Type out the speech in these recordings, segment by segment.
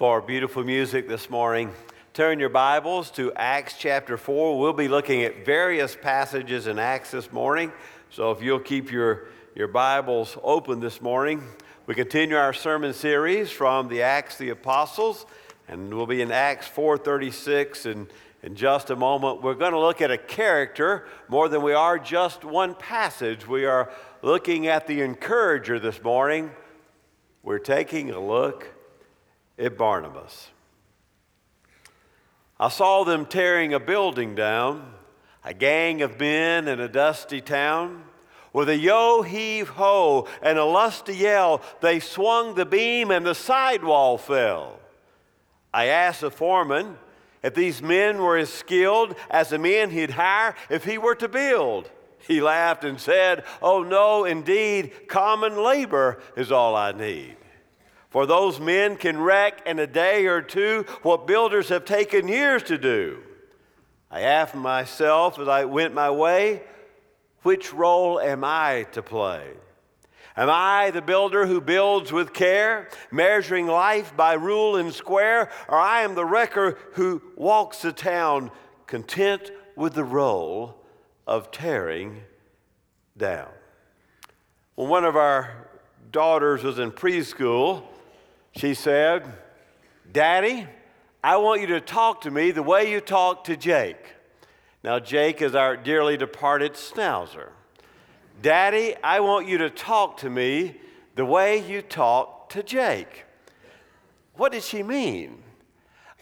for beautiful music this morning. Turn your Bibles to Acts chapter 4. We'll be looking at various passages in Acts this morning. So if you'll keep your Bibles open this morning, we continue our sermon series from the Acts of the Apostles, and we'll be in Acts 4:36 and in just a moment. We're going to look at a character more than we are just one passage. We are looking at the encourager this morning. We're taking a look at Barnabas. I saw them tearing a building down, a gang of men in a dusty town. With a yo, heave, ho, and a lusty yell, they swung the beam and the sidewall fell. I asked the foreman if these men were as skilled as the men he'd hire if he were to build. He laughed and said, "Oh no, indeed, common labor is all I need. For those men can wreck in a day or two what builders have taken years to do." I asked myself as I went my way, which role am I to play? Am I the builder who builds with care, measuring life by rule and square? Or I am the wrecker who walks the town, content with the role of tearing down? When one of our daughters was in preschool, she said, "Daddy, I want you to talk to me the way you talk to Jake." Now, Jake is our dearly departed Schnauzer. "Daddy, I want you to talk to me the way you talk to Jake." What did she mean?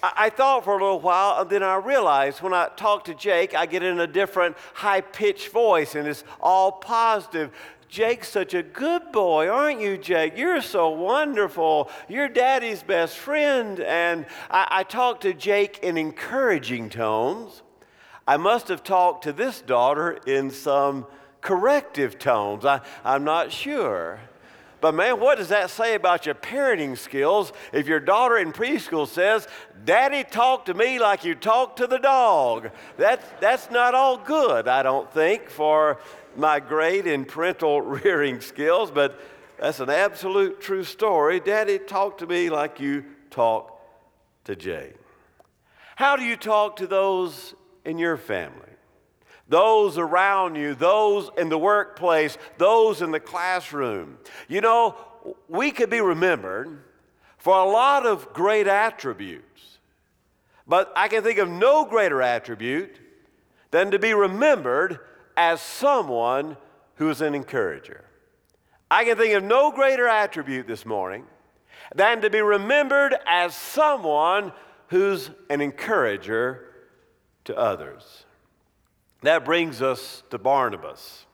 I thought for a little while, and then I realized when I talk to Jake, I get in a different high-pitched voice, and it's all positive. "Jake's such a good boy, aren't you, Jake? You're so wonderful. You're Daddy's best friend." And I talk to Jake in encouraging tones. I must have talked to this daughter in some corrective tones. I'm not sure. But man, what does that say about your parenting skills if your daughter in preschool says, "Daddy, talk to me like you talk to the dog"? That's not all good, I don't think, for my grade in parental rearing skills, but that's an absolute true story. "Daddy, talk to me like you talk to Jay." How do you talk to those in your family, those around you, those in the workplace, those in the classroom? You know, we could be remembered for a lot of great attributes, but I can think of no greater attribute than to be remembered as someone who is an encourager. I can think of no greater attribute this morning than to be remembered as someone who's an encourager to others. That brings us to Barnabas,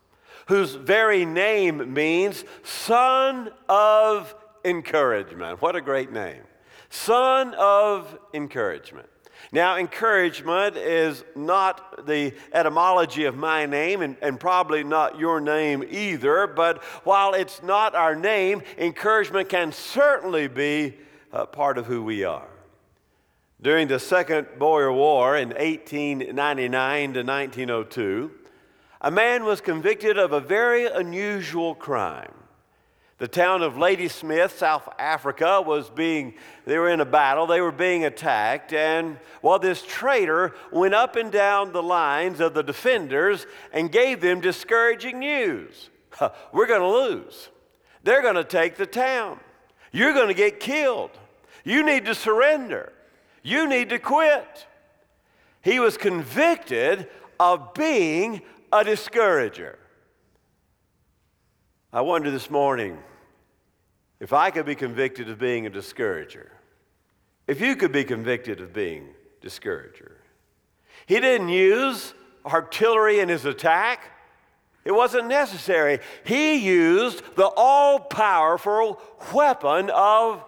whose very name means son of encouragement. What a great name. Son of encouragement. Now, encouragement is not the etymology of my name and probably not your name either, but while it's not our name, encouragement can certainly be a part of who we are. During the Second Boer War in 1899 to 1902, a man was convicted of a very unusual crime. The town of Ladysmith, South Africa, they were in a battle, they were being attacked, and well, this traitor went up and down the lines of the defenders and gave them discouraging news. "We're going to lose. They're going to take the town. You're going to get killed. You need to surrender. You need to quit." He was convicted of being a discourager. I wonder this morning if I could be convicted of being a discourager, if you could be convicted of being a discourager. He didn't use artillery in his attack. It wasn't necessary. He used the all-powerful weapon of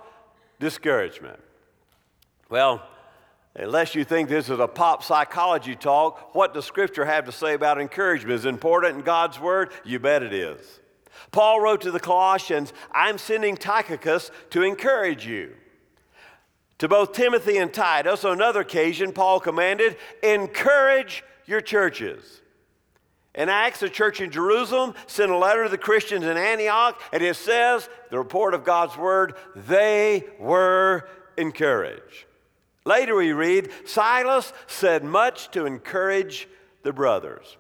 discouragement. Well, unless you think this is a pop psychology talk, what does Scripture have to say about encouragement? Is it important in God's Word? You bet it is. Paul wrote to the Colossians, "I'm sending Tychicus to encourage you." To both Timothy and Titus, on another occasion, Paul commanded, "Encourage your churches." In Acts, the church in Jerusalem sent a letter to the Christians in Antioch, and it says, the report of God's Word, they were encourage. Later we read, Silas said much to encourage the brothers.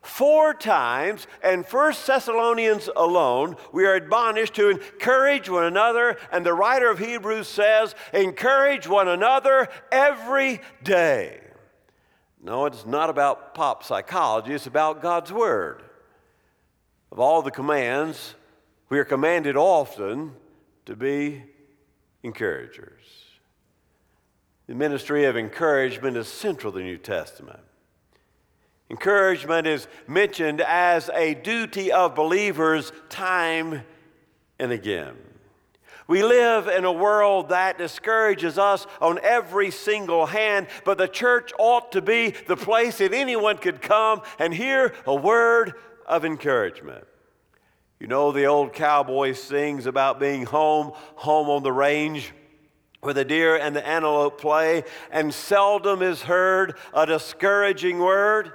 4 times in 1 Thessalonians alone, we are admonished to encourage one another, and the writer of Hebrews says, encourage one another every day. No, it's not about pop psychology, it's about God's Word. Of all the commands, we are commanded often to be encouragers. The ministry of encouragement is central to the New Testament. Encouragement is mentioned as a duty of believers time and again. We live in a world that discourages us on every single hand, but the church ought to be the place that anyone could come and hear a word of encouragement. You know the old cowboy sings about being home on the range, where the deer and the antelope play, and seldom is heard a discouraging word.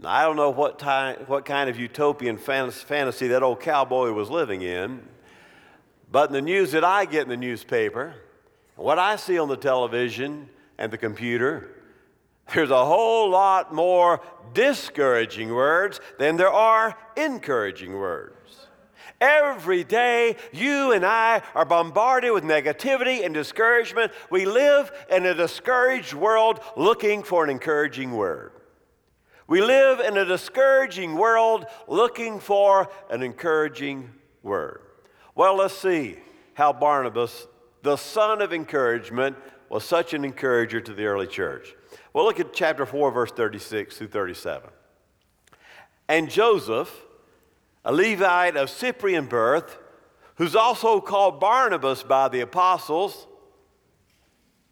Now, I don't know what kind of utopian fantasy that old cowboy was living in, but in the news that I get in the newspaper, what I see on the television and the computer, there's a whole lot more discouraging words than there are encouraging words. Every day, you and I are bombarded with negativity and discouragement. We live in a discouraged world looking for an encouraging word. We live in a discouraging world looking for an encouraging word. Well, let's see how Barnabas, the son of encouragement, was such an encourager to the early church. Well, look at chapter 4, verse 36 through 37. And Joseph, a Levite of Cyprian birth, who's also called Barnabas by the apostles,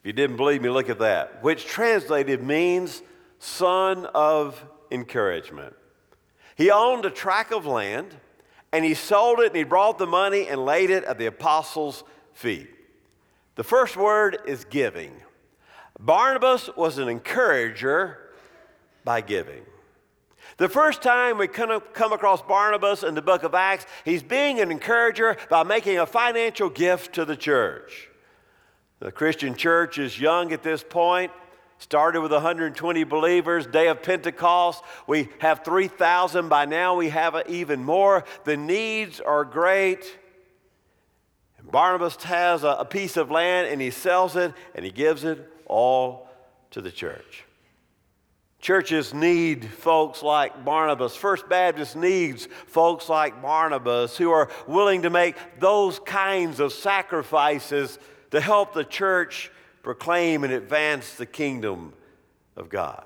if you didn't believe me, look at that, which translated means son of encouragement. He owned a tract of land, and he sold it, and he brought the money and laid it at the apostles' feet. The first word is giving. Barnabas was an encourager by giving. The first time we come across Barnabas in the book of Acts, he's being an encourager by making a financial gift to the church. The Christian church is young at this point. Started with 120 believers, day of Pentecost. We have 3,000. By now we have even more. The needs are great. Barnabas has a piece of land, and he sells it, and he gives it all to the church. Churches need folks like Barnabas. First Baptist needs folks like Barnabas who are willing to make those kinds of sacrifices to help the church proclaim and advance the kingdom of God.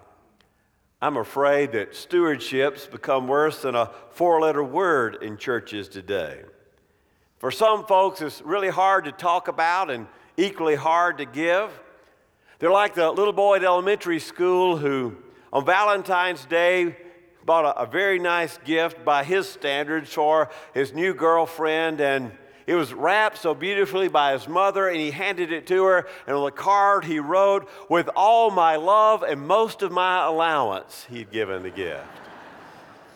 I'm afraid that stewardship's become worse than a 4-letter word in churches today. For some folks, it's really hard to talk about and equally hard to give. They're like the little boy at elementary school who on Valentine's Day, bought a very nice gift by his standards for his new girlfriend, and it was wrapped so beautifully by his mother, and he handed it to her, and on the card he wrote, "With all my love and most of my allowance," he'd given the gift.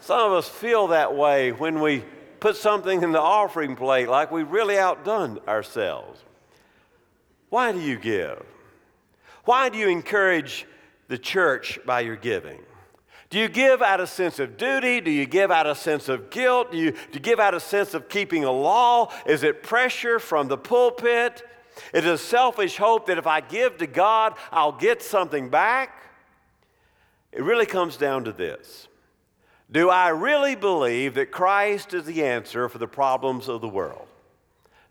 Some of us feel that way when we put something in the offering plate, like we really outdone ourselves. Why do you give? Why do you encourage the church by your giving? Do you give out a sense of duty? Do you give out a sense of guilt? Do you give out a sense of keeping a law? Is it pressure from the pulpit? Is it a selfish hope that if I give to God, I'll get something back? It really comes down to this. Do I really believe that Christ is the answer for the problems of the world?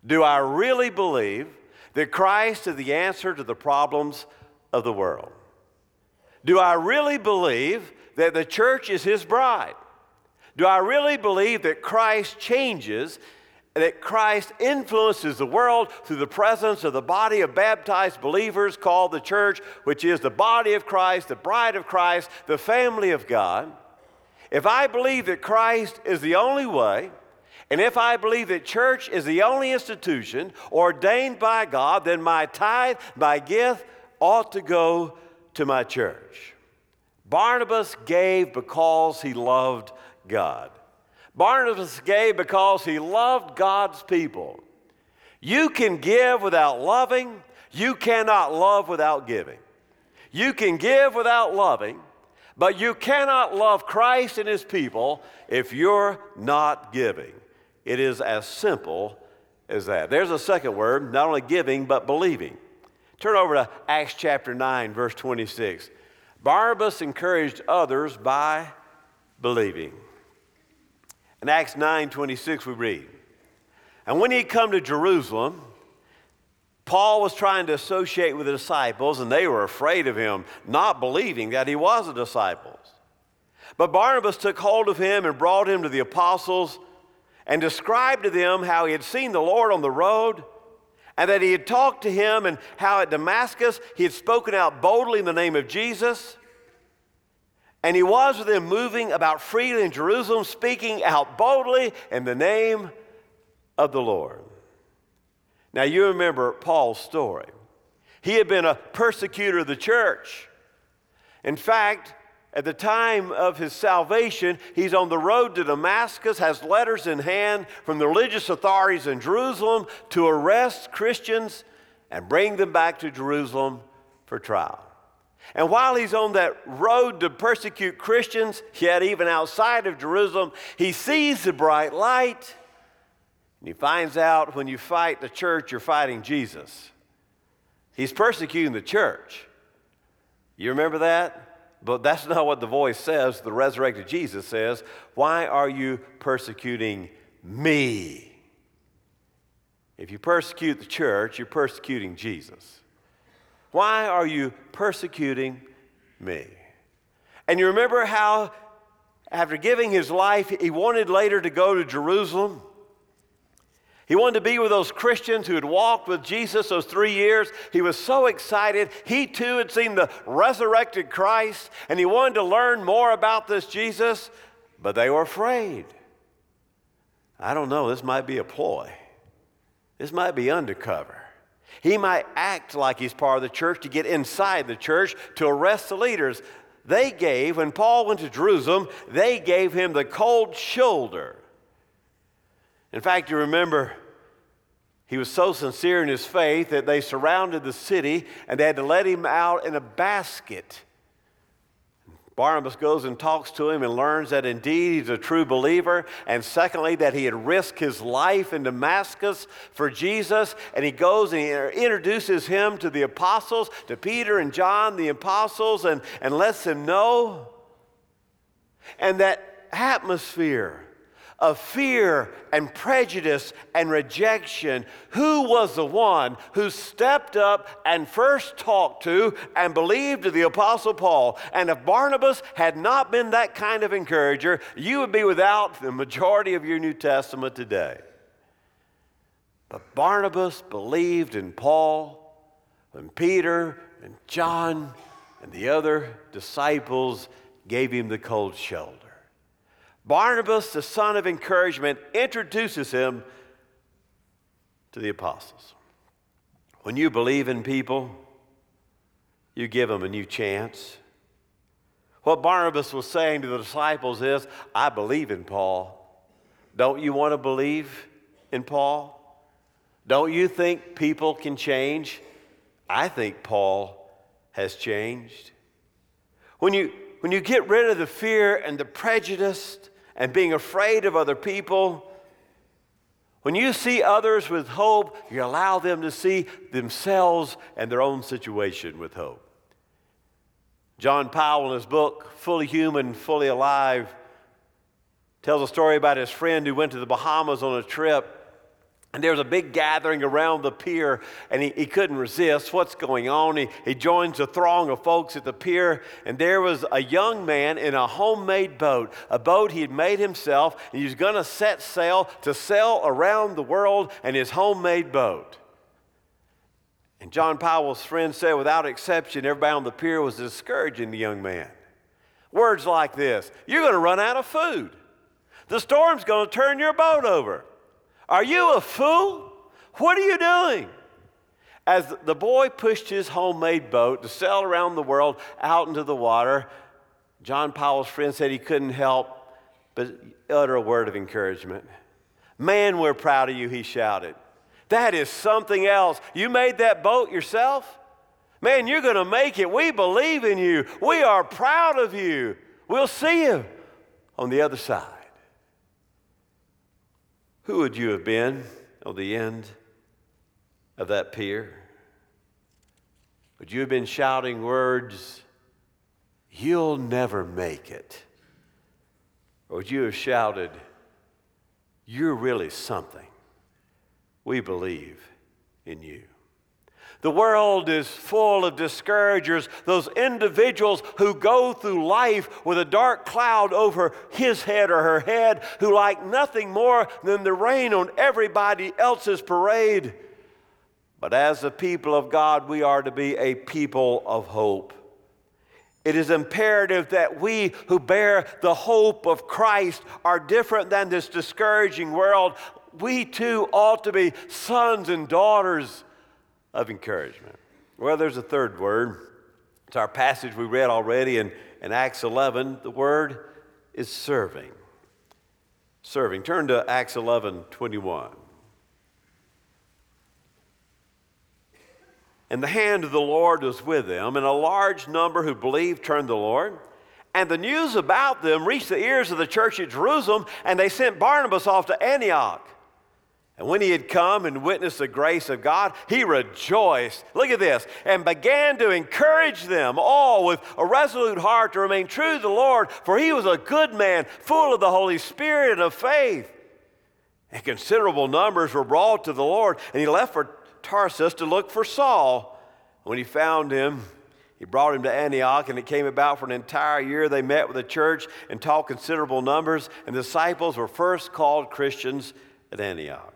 Do I really believe that Christ is the answer to the problems of the world? Do I really believe that the church is his bride? Do I really believe that Christ changes, that Christ influences the world through the presence of the body of baptized believers called the church, which is the body of Christ, the bride of Christ, the family of God? If I believe that Christ is the only way, and if I believe that church is the only institution ordained by God, then my tithe, my gift ought to go to my church. Barnabas gave because he loved God. Barnabas gave because he loved God's people. You can give without loving. You cannot love without giving. You can give without loving, but you cannot love Christ and his people if you're not giving. It is as simple as that. There's a second word, not only giving, but believing. Turn over to Acts chapter 9, verse 26. Barnabas encouraged others by believing. In Acts 9, 26, we read, "And when he had come to Jerusalem, Paul was trying to associate with the disciples, and they were afraid of him, not believing that he was a disciple. But Barnabas took hold of him and brought him to the apostles and described to them how he had seen the Lord on the road, and that he had talked to him, and how at Damascus he had spoken out boldly in the name of Jesus. And he was with them moving about freely in Jerusalem, speaking out boldly in the name of the Lord." Now you remember Paul's story. He had been a persecutor of the church. In fact, at the time of his salvation, he's on the road to Damascus, has letters in hand from the religious authorities in Jerusalem to arrest Christians and bring them back to Jerusalem for trial. And while he's on that road to persecute Christians, yet even outside of Jerusalem, he sees the bright light, and he finds out when you fight the church, you're fighting Jesus. He's persecuting the church. You remember that? But that's not what the voice says. The resurrected Jesus says, "Why are you persecuting me?" If you persecute the church, you're persecuting Jesus. Why are you persecuting me? And you remember how after giving his life, he wanted later to go to Jerusalem. He wanted to be with those Christians who had walked with Jesus those 3 years. He was so excited. He too had seen the resurrected Christ, and he wanted to learn more about this Jesus, but they were afraid. I don't know, this might be a ploy. This might be undercover. He might act like he's part of the church to get inside the church to arrest the leaders. They gave, when Paul went to Jerusalem, they gave him the cold shoulder. In fact, you remember, he was so sincere in his faith that they surrounded the city and they had to let him out in a basket. Barnabas goes and talks to him and learns that indeed he's a true believer, and secondly, that he had risked his life in Damascus for Jesus, and he goes and he introduces him to the apostles, to Peter and John, the apostles, and lets them know. And that atmosphere of fear and prejudice and rejection, who was the one who stepped up and first talked to and believed to the Apostle Paul? And if Barnabas had not been that kind of encourager, you would be without the majority of your New Testament today. But Barnabas believed in Paul and Peter and John and the other disciples gave him the cold shoulder. Barnabas, the son of encouragement, introduces him to the apostles. When you believe in people, you give them a new chance. What Barnabas was saying to the disciples is, "I believe in Paul. Don't you want to believe in Paul? Don't you think people can change? I think Paul has changed." When you get rid of the fear and the prejudice and being afraid of other people, when you see others with hope, you allow them to see themselves and their own situation with hope. John Powell, in his book, Fully Human, Fully Alive, tells a story about his friend who went to the Bahamas on a trip, and there was a big gathering around the pier, and he couldn't resist what's going on. He joins the throng of folks at the pier, and there was a young man in a homemade boat, a boat he had made himself, and he was going to set sail to sail around the world in his homemade boat. And John Powell's friend said, without exception, everybody on the pier was discouraging the young man. Words like this: "You're going to run out of food. The storm's going to turn your boat over. Are you a fool? What are you doing?" As the boy pushed his homemade boat to sail around the world out into the water, John Powell's friend said he couldn't help but utter a word of encouragement. "Man, we're proud of you," he shouted. That is something else. You made that boat yourself? Man, you're going to make it. We believe in you. We are proud of you. We'll see you on the other side. Who would you have been on the end of that pier? Would you have been shouting words, "You'll never make it"? Or would you have shouted, "You're really something. We believe in you"? The world is full of discouragers, those individuals who go through life with a dark cloud over his head or her head, who like nothing more than the rain on everybody else's parade. But as the people of God, we are to be a people of hope. It is imperative that we who bear the hope of Christ are different than this discouraging world. We too ought to be sons and daughters of encouragement. Well, there's a third word. It's our passage we read already in Acts 11. The word is serving. Serving. Turn to Acts 11:21. And the hand of the Lord was with them, and a large number who believed turned to the Lord. And the news about them reached the ears of the church at Jerusalem, and they sent Barnabas off to Antioch. And when he had come and witnessed the grace of God, he rejoiced, look at this, and began to encourage them all with a resolute heart to remain true to the Lord, for he was a good man, full of the Holy Spirit and of faith. And considerable numbers were brought to the Lord, and he left for Tarsus to look for Saul. When he found him, he brought him to Antioch, and it came about for an entire year they met with the church and taught considerable numbers, and the disciples were first called Christians at Antioch.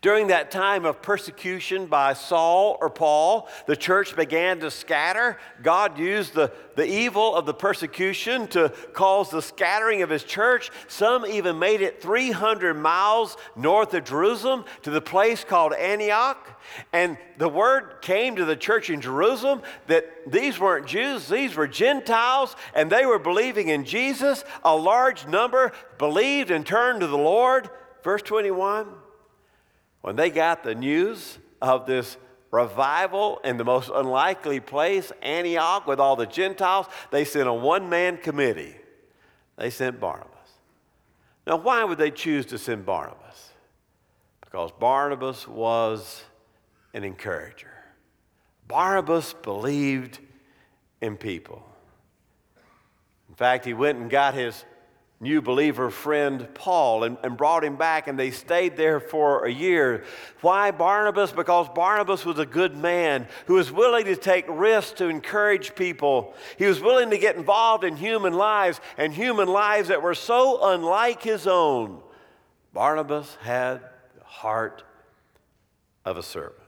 During that time of persecution by Saul or Paul, the church began to scatter. God used the evil of the persecution to cause the scattering of his church. Some even made it 300 miles north of Jerusalem to the place called Antioch. And the word came to the church in Jerusalem that these weren't Jews, these were Gentiles, and they were believing in Jesus. A large number believed and turned to the Lord. Verse 21. When they got the news of this revival in the most unlikely place, Antioch, with all the Gentiles, they sent a one-man committee. They sent Barnabas. Now, why would they choose to send Barnabas? Because Barnabas was an encourager. Barnabas believed in people. In fact, he went and got his new believer friend Paul and brought him back, and they stayed there for a year. Why Barnabas? Because Barnabas was a good man who was willing to take risks to encourage people. He was willing to get involved in human lives that were so unlike his own. Barnabas had the heart of a servant.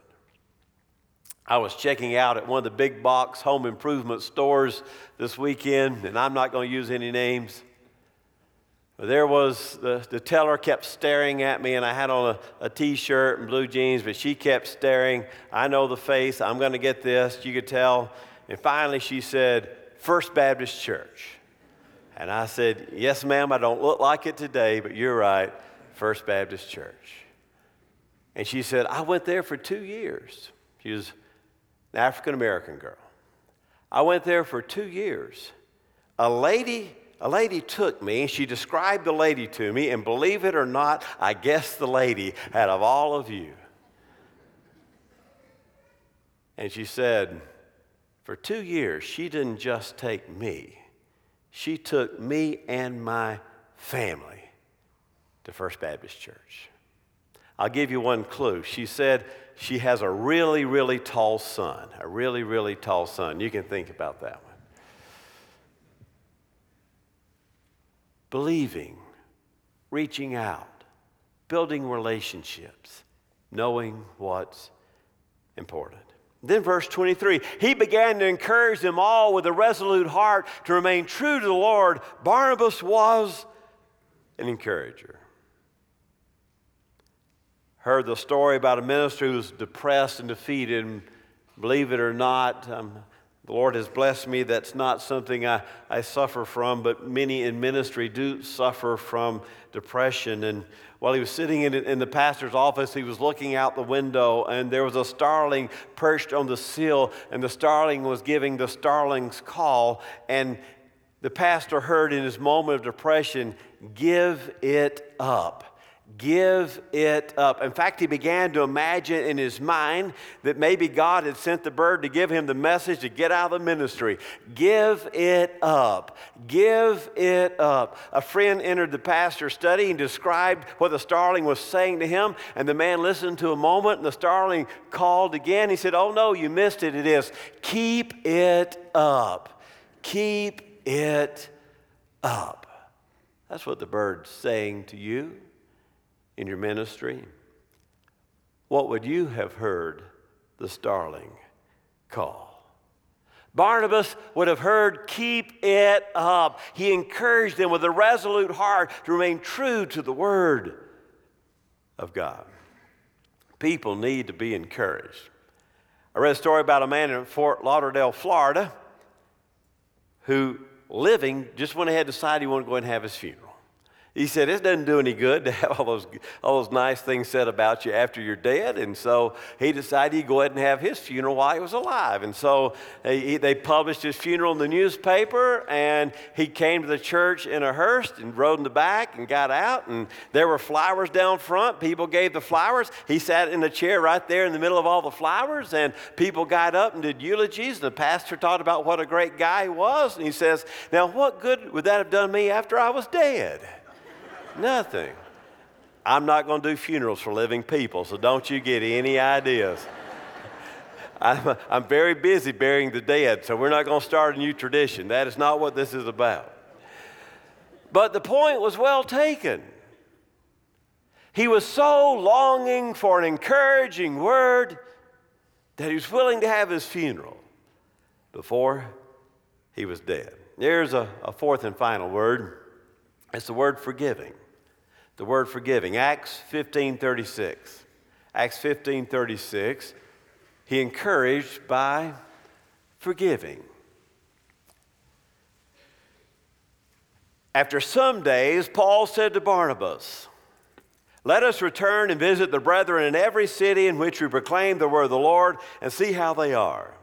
I was checking out at one of the big box home improvement stores this weekend, and I'm not going to use any names. There was, the teller kept staring at me, and I had on a T-shirt and blue jeans, but she kept staring. I know the face. I'm going to get this. You could tell. And finally she said, "First Baptist Church." And I said, "Yes, ma'am, I don't look like it today, but you're right, First Baptist Church." And she said, "I went there for 2 years." She was an African-American girl. "I went there for 2 years. A lady took me, and she described the lady to me, and believe it or not, I guessed the lady out of all of you." And she said, for 2 years, she didn't just take me. She took me and my family to First Baptist Church. I'll give you one clue. She said she has a really, really tall son, a really, really tall son. You can think about that one. Believing, reaching out, building relationships, knowing what's important. Then verse 23, he began to encourage them all with a resolute heart to remain true to the Lord. Barnabas was an encourager. Heard the story about a minister who was depressed and defeated. And believe it or not, The Lord has blessed me. That's not something I suffer from, but many in ministry do suffer from depression. And while he was sitting in the pastor's office, he was looking out the window, and there was a starling perched on the sill, and the starling was giving the starling's call. And the pastor heard in his moment of depression, "Give it up. Give it up." In fact, he began to imagine in his mind that maybe God had sent the bird to give him the message to get out of the ministry. Give it up. Give it up. A friend entered the pastor's study and described what the starling was saying to him, and the man listened to a moment, and the starling called again. He said, "Oh no, you missed it. It is, keep it up. Keep it up." That's what the bird's saying to you in your ministry. What would you have heard the starling call? Barnabas would have heard, "Keep it up." He encouraged them with a resolute heart to remain true to the word of God. People need to be encouraged. I read a story about a man in Fort Lauderdale, Florida, who living just went ahead and decided he wanted to go and have his funeral. He said, it doesn't do any good to have all those nice things said about you after you're dead. And so he decided he'd go ahead and have his funeral while he was alive. And so they published his funeral in the newspaper, and he came to the church in a hearse and rode in the back and got out. And there were flowers down front. People gave the flowers. He sat in a chair right there in the middle of all the flowers, and people got up and did eulogies. The pastor talked about what a great guy he was. And he says, "Now what good would that have done me after I was dead?" Nothing. I'm not going to do funerals for living people, so don't you get any ideas. I'm very busy burying the dead, so we're not going to start a new tradition. That is not what this is about. But the point was well taken. He was so longing for an encouraging word that he was willing to have his funeral before he was dead. There's a fourth and final word. It's the word forgiving. The word forgiving. Acts 15:36. He encouraged by forgiving. After some days, Paul said to Barnabas, "Let us return and visit the brethren in every city in which we proclaim the word of the Lord and see how they are."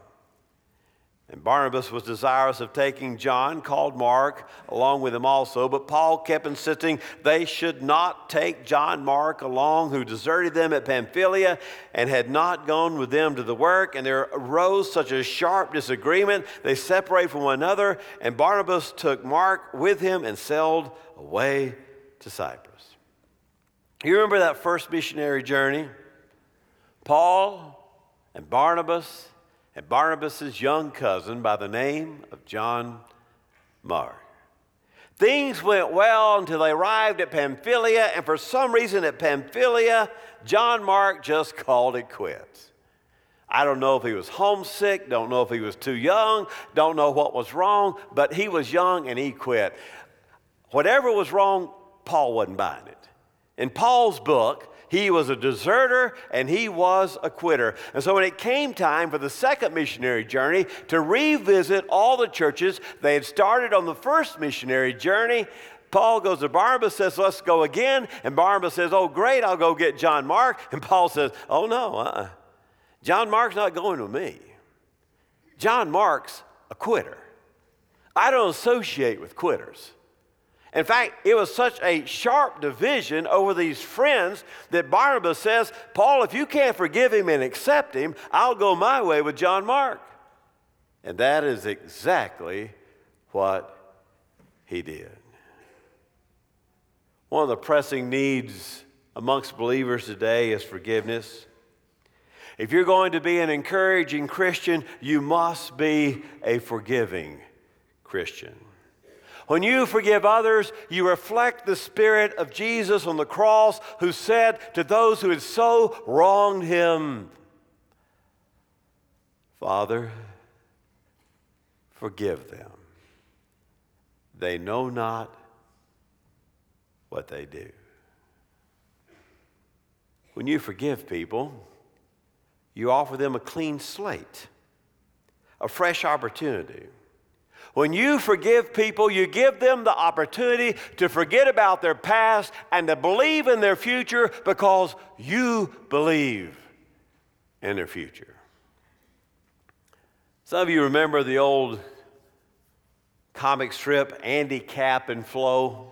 And Barnabas was desirous of taking John, called Mark, along with him also. But Paul kept insisting they should not take John Mark along, who deserted them at Pamphylia and had not gone with them to the work. And there arose such a sharp disagreement. They separated from one another. And Barnabas took Mark with him and sailed away to Cyprus. You remember that first missionary journey? Paul and Barnabas. And Barnabas' young cousin by the name of John Mark. Things went well until they arrived at Pamphylia, and for some reason at Pamphylia, John Mark just called it quits. I don't know if he was homesick, don't know if he was too young, don't know what was wrong, but he was young and he quit. Whatever was wrong, Paul wasn't buying it. In Paul's book, he was a deserter and he was a quitter. And so when it came time for the second missionary journey to revisit all the churches they had started on the first missionary journey, Paul goes to Barnabas, says, "Let's go again." And Barnabas says, "Oh, great, I'll go get John Mark." And Paul says, "Oh, no, John Mark's not going with me. John Mark's a quitter. I don't associate with quitters." In fact, it was such a sharp division over these friends that Barnabas says, "Paul, if you can't forgive him and accept him, I'll go my way with John Mark." And that is exactly what he did. One of the pressing needs amongst believers today is forgiveness. If you're going to be an encouraging Christian, you must be a forgiving Christian. When you forgive others, you reflect the spirit of Jesus on the cross, who said to those who had so wronged him, "Father, forgive them. They know not what they do." When you forgive people, you offer them a clean slate, a fresh opportunity. When you forgive people, you give them the opportunity to forget about their past and to believe in their future because you believe in their future. Some of you remember the old comic strip, Andy, Cap, and Flo.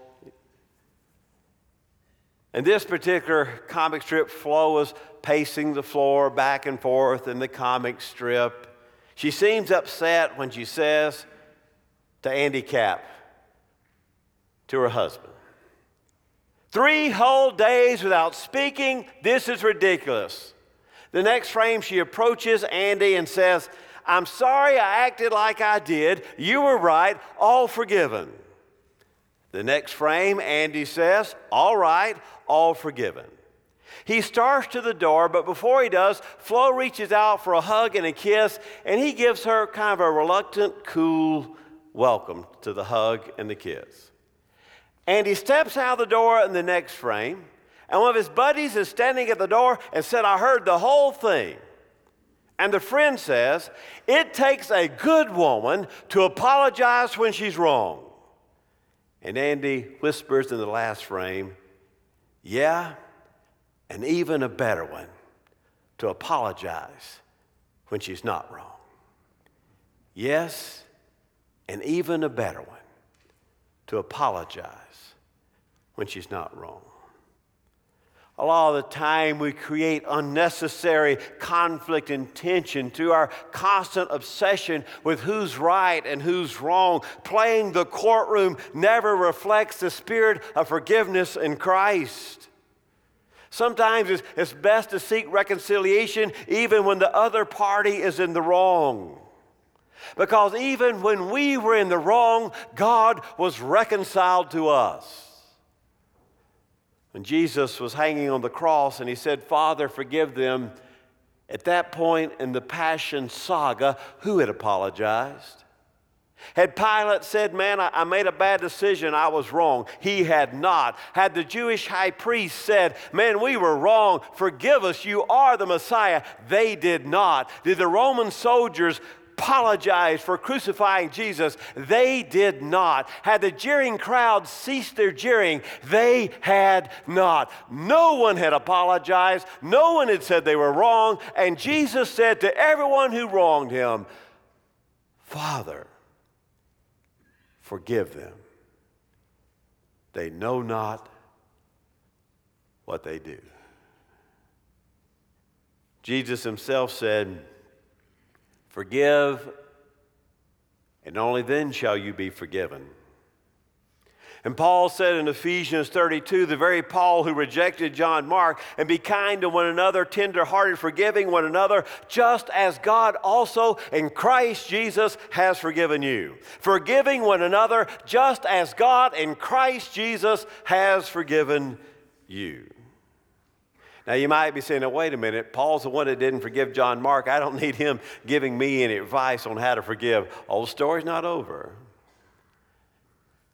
In this particular comic strip, Flo was pacing the floor back and forth in the comic strip. She seems upset when she says to Andy Cap, to her husband, 3 whole days without speaking, this is ridiculous. The next frame, she approaches Andy and says, I'm sorry I acted like I did. You were right, all forgiven. The next frame, Andy says, all right, all forgiven. He starts to the door, but before he does, Flo reaches out for a hug and a kiss, and he gives her kind of a reluctant, cool welcome to the hug and the kiss. Andy steps out the door in the next frame, and one of his buddies is standing at the door and said, I heard the whole thing. And the friend says, it takes a good woman to apologize when she's wrong. And Andy whispers in the last frame, yeah, and even a better one, to apologize when she's not wrong. Yes, and even a better one, to apologize when she's not wrong. A lot of the time we create unnecessary conflict and tension through our constant obsession with who's right and who's wrong. Playing the courtroom never reflects the spirit of forgiveness in Christ. Sometimes it's best to seek reconciliation even when the other party is in the wrong. Because even when we were in the wrong, God was reconciled to us. When Jesus was hanging on the cross and he said, Father, forgive them, at that point in the Passion Saga, who had apologized? Had Pilate said, man, I made a bad decision, I was wrong? He had not. Had the Jewish high priest said, man, we were wrong, forgive us, you are the Messiah? They did not. Did the Roman soldiers apologize for crucifying Jesus? They did not. Had the jeering crowd ceased their jeering? They had not. No one had apologized. No one had said they were wrong. And Jesus said to everyone who wronged him, Father, forgive them. They know not what they do. Jesus himself said, forgive, and only then shall you be forgiven. And Paul said in Ephesians 32, the very Paul who rejected John Mark, and be kind to one another, tender-hearted, forgiving one another, just as God also in Christ Jesus has forgiven you. Forgiving one another, just as God in Christ Jesus has forgiven you. Now, you might be saying, now, wait a minute, Paul's the one that didn't forgive John Mark. I don't need him giving me any advice on how to forgive. Oh, the story's not over.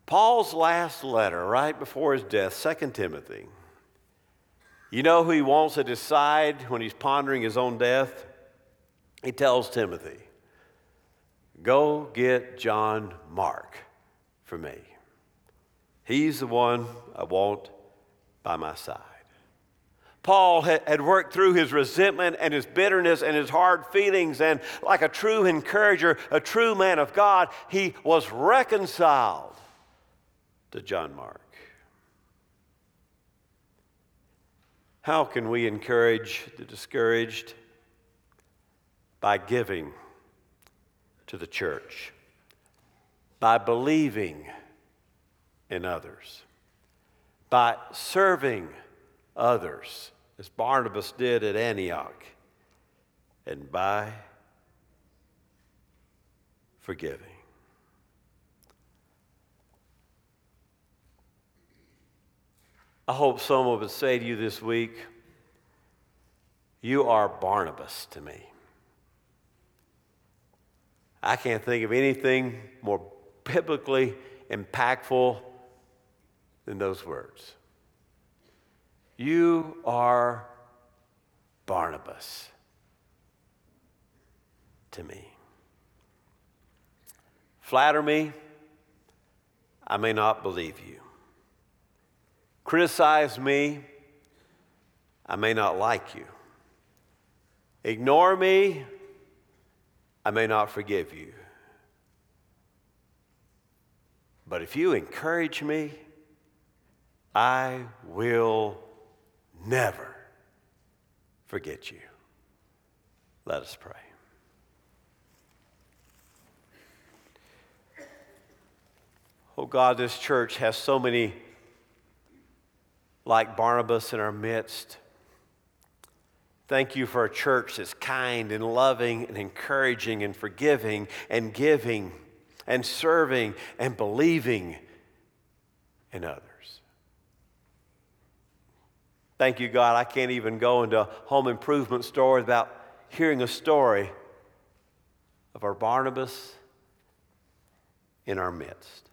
Paul's last letter, right before his death, 2 Timothy. You know who he wants to decide when he's pondering his own death? He tells Timothy, go get John Mark for me. He's the one I want by my side. Paul had worked through his resentment and his bitterness and his hard feelings, and like a true encourager, a true man of God, he was reconciled to John Mark. How can we encourage the discouraged? By giving to the church, by believing in others, by serving others, as Barnabas did at Antioch, and by forgiving. I hope someone would say to you this week, you are Barnabas to me. I can't think of anything more biblically impactful than those words. You are Barnabas to me. Flatter me, I may not believe you. Criticize me, I may not like you. Ignore me, I may not forgive you. But if you encourage me, I will never forget you. Let us pray. Oh God, this church has so many like Barnabas in our midst. Thank you for a church that's kind and loving and encouraging and forgiving and giving and serving and believing in others. Thank you, God. I can't even go into a home improvement store without hearing a story of our Barnabas in our midst.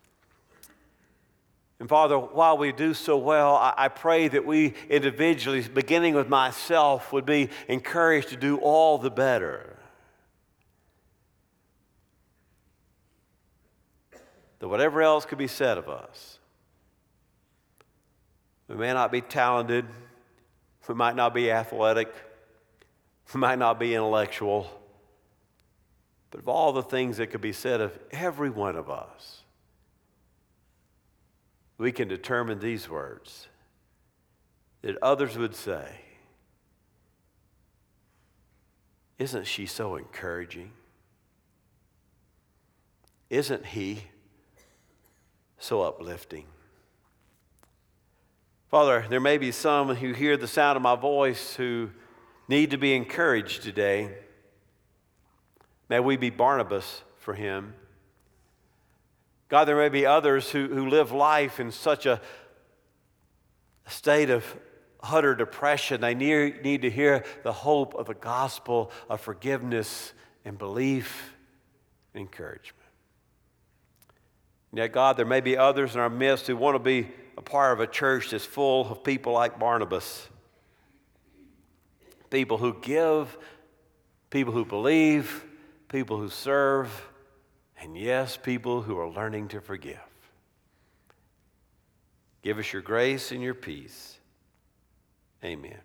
And Father, while we do so well, I pray that we individually, beginning with myself, would be encouraged to do all the better. That whatever else could be said of us, we may not be talented, we might not be athletic, we might not be intellectual, but of all the things that could be said of every one of us, we can determine these words that others would say, "Isn't she so encouraging? Isn't he so uplifting?" Father, there may be some who hear the sound of my voice who need to be encouraged today. May we be Barnabas for him. God, there may be others who live life in such a state of utter depression. They need to hear the hope of the gospel of forgiveness and belief and encouragement. Now, God, there may be others in our midst who want to be a part of a church that's full of people like Barnabas. People who give, people who believe, people who serve, and yes, people who are learning to forgive. Give us your grace and your peace. Amen.